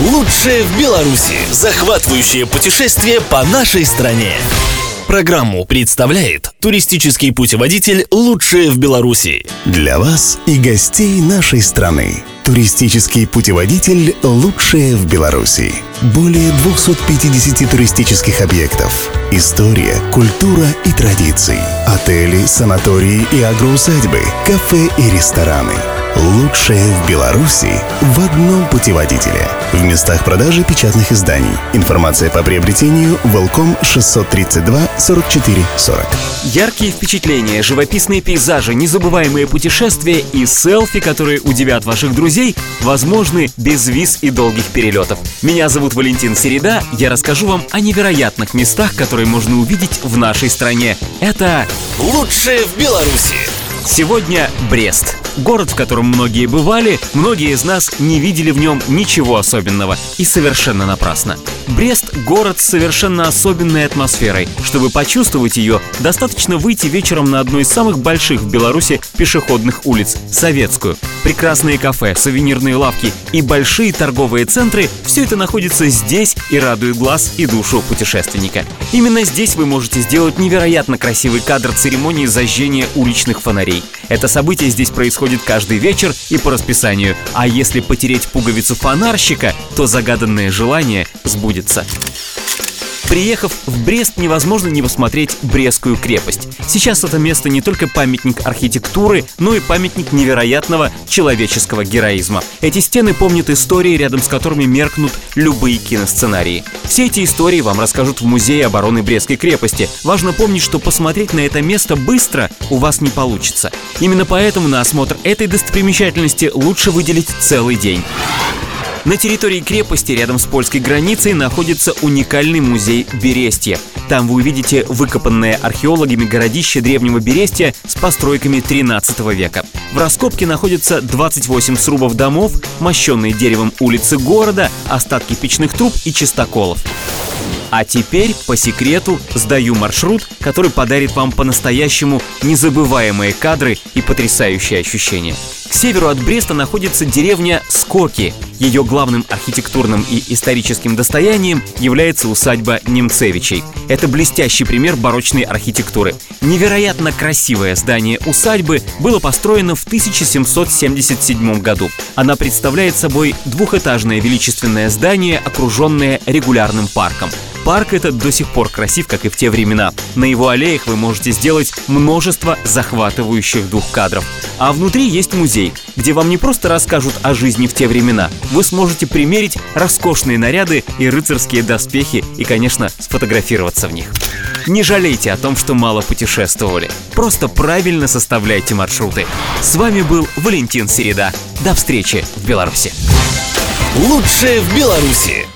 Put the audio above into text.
Лучшее в Беларуси. Захватывающее путешествие по нашей стране. Программу представляет туристический путеводитель «Лучшее в Беларуси». Для вас и гостей нашей страны. Туристический путеводитель «Лучшее в Беларуси». Более 250 туристических объектов. История, культура и традиции. Отели, санатории и агроусадьбы, кафе и рестораны. «Лучшее в Беларуси» в одном путеводителе. В местах продажи печатных изданий. Информация по приобретению Velcom 632-44-40. Яркие впечатления, живописные пейзажи, незабываемые путешествия и селфи, которые удивят ваших друзей, возможны без виз и долгих перелетов. Меня зовут Валентин Середа. Я расскажу вам о невероятных местах, которые можно увидеть в нашей стране. Это «Лучшее в Беларуси». Сегодня Брест. Город, в котором многие бывали, многие из нас не видели в нем ничего особенного. И совершенно напрасно. Брест – город с совершенно особенной атмосферой. Чтобы почувствовать ее, достаточно выйти вечером на одну из самых больших в Беларуси пешеходных улиц – Советскую. Прекрасные кафе, сувенирные лавки и большие торговые центры – все это находится здесь и радует глаз и душу путешественника. Именно здесь вы можете сделать невероятно красивый кадр церемонии зажжения уличных фонарей. Это событие здесь происходит каждый вечер и по расписанию. А если потереть пуговицу фонарщика, то загаданное желание сбудется. Приехав в Брест, невозможно не посмотреть Брестскую крепость. Сейчас это место не только памятник архитектуры, но и памятник невероятного человеческого героизма. Эти стены помнят истории, рядом с которыми меркнут любые киносценарии. Все эти истории вам расскажут в Музее обороны Брестской крепости. Важно помнить, что посмотреть на это место быстро у вас не получится. Именно поэтому на осмотр этой достопримечательности лучше выделить целый день. На территории крепости, рядом с польской границей, находится уникальный музей Берестья. Там вы увидите выкопанное археологами городище древнего Берестья с постройками 13 века. В раскопке находятся 28 срубов домов, мощенные деревом улицы города, остатки печных труб и чистоколов. А теперь, по секрету, сдаю маршрут, который подарит вам по-настоящему незабываемые кадры и потрясающие ощущения. К северу от Бреста находится деревня Скоки. Ее главным архитектурным и историческим достоянием является усадьба Немцевичей. Это блестящий пример барочной архитектуры. Невероятно красивое здание усадьбы было построено в 1777 году. Она представляет собой двухэтажное величественное здание, окруженное регулярным парком. Парк этот до сих пор красив, как и в те времена. На его аллеях вы можете сделать множество захватывающих дух кадров. А внутри есть музей, где вам не просто расскажут о жизни в те времена. Вы сможете примерить роскошные наряды и рыцарские доспехи и, конечно, сфотографироваться в них. Не жалейте о том, что мало путешествовали. Просто правильно составляйте маршруты. С вами был Валентин Середа. До встречи в Беларуси. Лучшее в Беларуси.